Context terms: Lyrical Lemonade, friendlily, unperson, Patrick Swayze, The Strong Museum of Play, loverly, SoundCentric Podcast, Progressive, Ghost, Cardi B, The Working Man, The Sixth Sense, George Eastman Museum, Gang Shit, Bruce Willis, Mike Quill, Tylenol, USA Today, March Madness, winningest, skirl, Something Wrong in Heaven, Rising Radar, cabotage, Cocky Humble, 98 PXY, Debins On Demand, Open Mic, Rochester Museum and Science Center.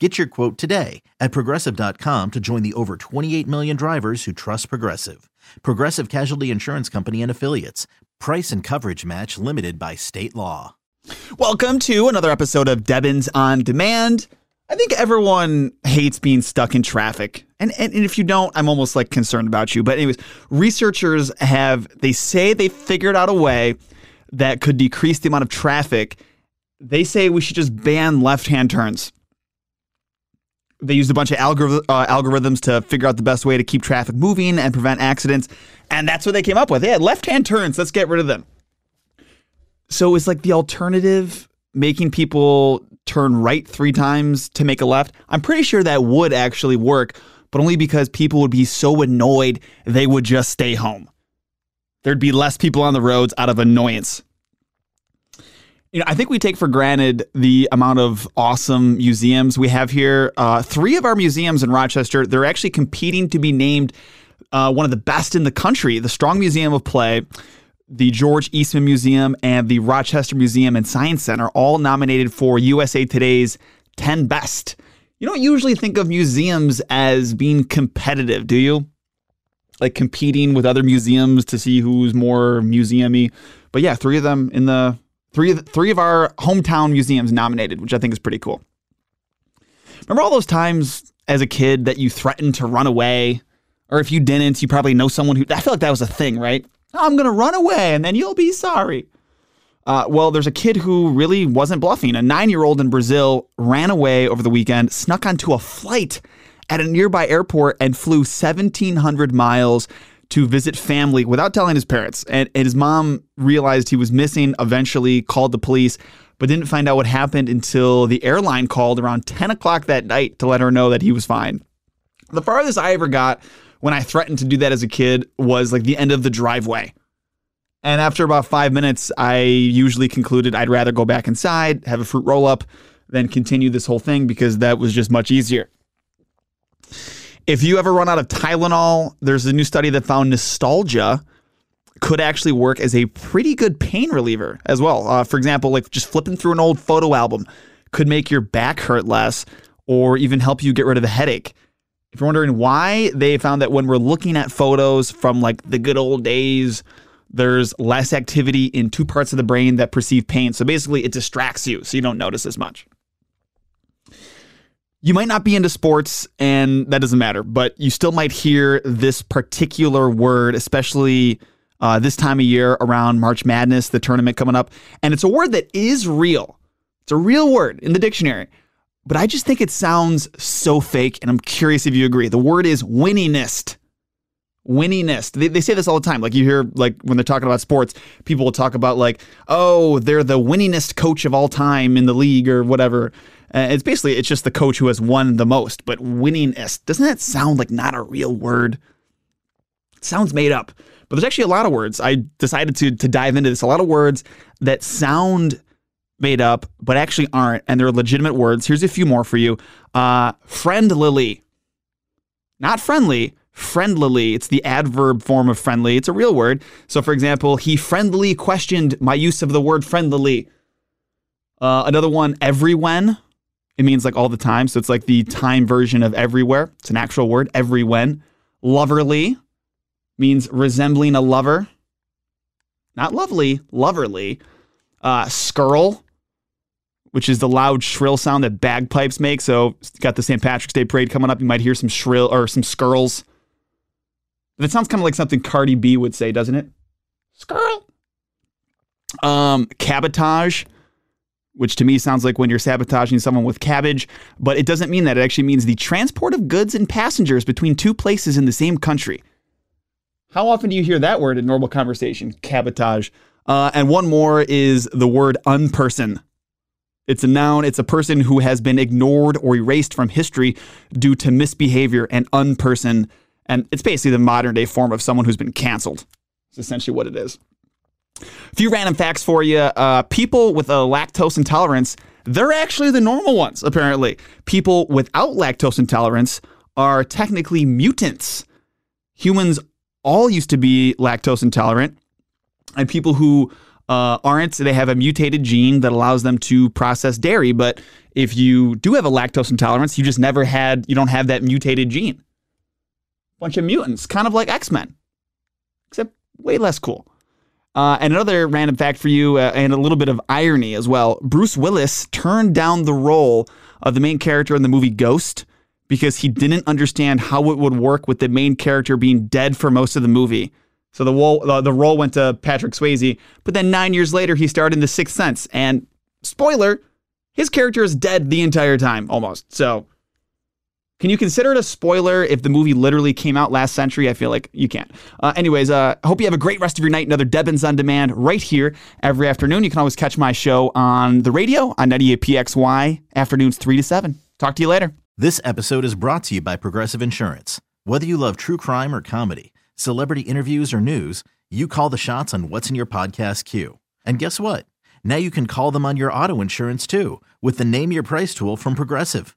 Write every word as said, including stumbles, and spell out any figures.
Get your quote today at Progressive dot com to join the over twenty-eight million drivers who trust Progressive. Progressive Casualty Insurance Company and Affiliates. Price and coverage match limited by state law. Welcome to another episode of Debins On Demand. I think everyone hates being stuck in traffic. And, and, and if you don't, I'm almost like concerned about you. But anyways, researchers have, they say they figured out a way that could decrease the amount of traffic. They say we should just ban left-hand turns. They used a bunch of algor- uh, algorithms to figure out the best way to keep traffic moving and prevent accidents. And that's what they came up with. Yeah, left-hand turns. Let's get rid of them. So it's like the alternative, making people turn right three times to make a left. I'm pretty sure that would actually work, but only because people would be so annoyed they would just stay home. There'd be less people on the roads out of annoyance. You know, I think we take for granted the amount of awesome museums we have here. Uh, three of our museums in Rochester, they're actually competing to be named uh, one of the best in the country. The Strong Museum of Play, the George Eastman Museum, and the Rochester Museum and Science Center, all nominated for U S A Today's ten Best. You don't usually think of museums as being competitive, do you? Like competing with other museums to see who's more museum-y. But yeah, three of them in the... Three of, three of our hometown museums nominated, which I think is pretty cool. Remember all those times as a kid that you threatened to run away? Or if you didn't, you probably know someone who... I feel like that was a thing, right? I'm going to run away, and then you'll be sorry. Uh, well, there's a kid who really wasn't bluffing. A nine-year-old in Brazil ran away over the weekend, snuck onto a flight at a nearby airport, and flew seventeen hundred miles to visit family without telling his parents. And, and his mom realized he was missing, eventually called the police, but didn't find out what happened until the airline called around ten o'clock that night to let her know that he was fine. The farthest I ever got when I threatened to do that as a kid was like the end of the driveway. And after about five minutes, I usually concluded I'd rather go back inside, have a fruit roll up, than continue this whole thing because that was just much easier. If you ever run out of Tylenol, there's a new study that found nostalgia could actually work as a pretty good pain reliever as well. Uh, for example, like just flipping through an old photo album could make your back hurt less or even help you get rid of a headache. If you're wondering why, they found that when we're looking at photos from like the good old days, there's less activity in two parts of the brain that perceive pain. So basically it distracts you so you don't notice as much. You might not be into sports, and that doesn't matter, but you still might hear this particular word, especially uh, this time of year around March Madness, the tournament coming up. And it's a word that is real. It's a real word in the dictionary, but I just think it sounds so fake, and I'm curious if you agree. The word is winningist. Winningist. They, they say this all the time. Like you hear, like when they're talking about sports, people will talk about like, oh, they're the winningest coach of all time in the league or whatever. Uh, it's basically, it's just the coach who has won the most, but winningest, doesn't that sound like not a real word? It sounds made up, but there's actually a lot of words. I decided to to dive into this, a lot of words that sound made up, but actually aren't, and they're legitimate words. Here's a few more for you. Uh, friendlily, not friendly, friendlily. It's the adverb form of friendly. It's a real word. So for example, he friendlily questioned my use of the word friendlily. Uh, another one, every when. It means like all the time. So it's like the time version of everywhere. It's an actual word, every when. Loverly means resembling a lover. Not lovely, loverly. Uh, skirl, which is the loud shrill sound that bagpipes make. So got the Saint Patrick's Day parade coming up. You might hear some shrill or some skirls. That sounds kind of like something Cardi B would say, doesn't it? Skirl. Um, cabotage, which to me sounds like when you're sabotaging someone with cabbage, but it doesn't mean that. It actually means the transport of goods and passengers between two places in the same country. How often do you hear that word in normal conversation? Cabotage. Uh, and one more is the word unperson. It's a noun. It's a person who has been ignored or erased from history due to misbehavior, and unperson. And it's basically the modern day form of someone who's been canceled. It's essentially what it is. A few random facts for you. Uh, people with a lactose intolerance, they're actually the normal ones, apparently. People without lactose intolerance are technically mutants. Humans all used to be lactose intolerant. And people who uh, aren't, they have a mutated gene that allows them to process dairy. But if you do have a lactose intolerance, you just never had, you don't have that mutated gene. Bunch of mutants, kind of like X-Men, except way less cool. Uh, and another random fact for you, uh, and a little bit of irony as well. Bruce Willis turned down the role of the main character in the movie Ghost because he didn't understand how it would work with the main character being dead for most of the movie. So the role, uh, the role went to Patrick Swayze, but then nine years later, he starred in The Sixth Sense. And spoiler, his character is dead the entire time, almost. So can you consider it a spoiler if the movie literally came out last century? I feel like you can't. Uh, anyways, I uh, hope you have a great rest of your night. Another Debins On Demand right here every afternoon. You can always catch my show on the radio on ninety-eight P X Y, afternoons three to seven. Talk to you later. This episode is brought to you by Progressive Insurance. Whether you love true crime or comedy, celebrity interviews or news, you call the shots on what's in your podcast queue. And guess what? Now you can call them on your auto insurance too with the Name Your Price tool from Progressive.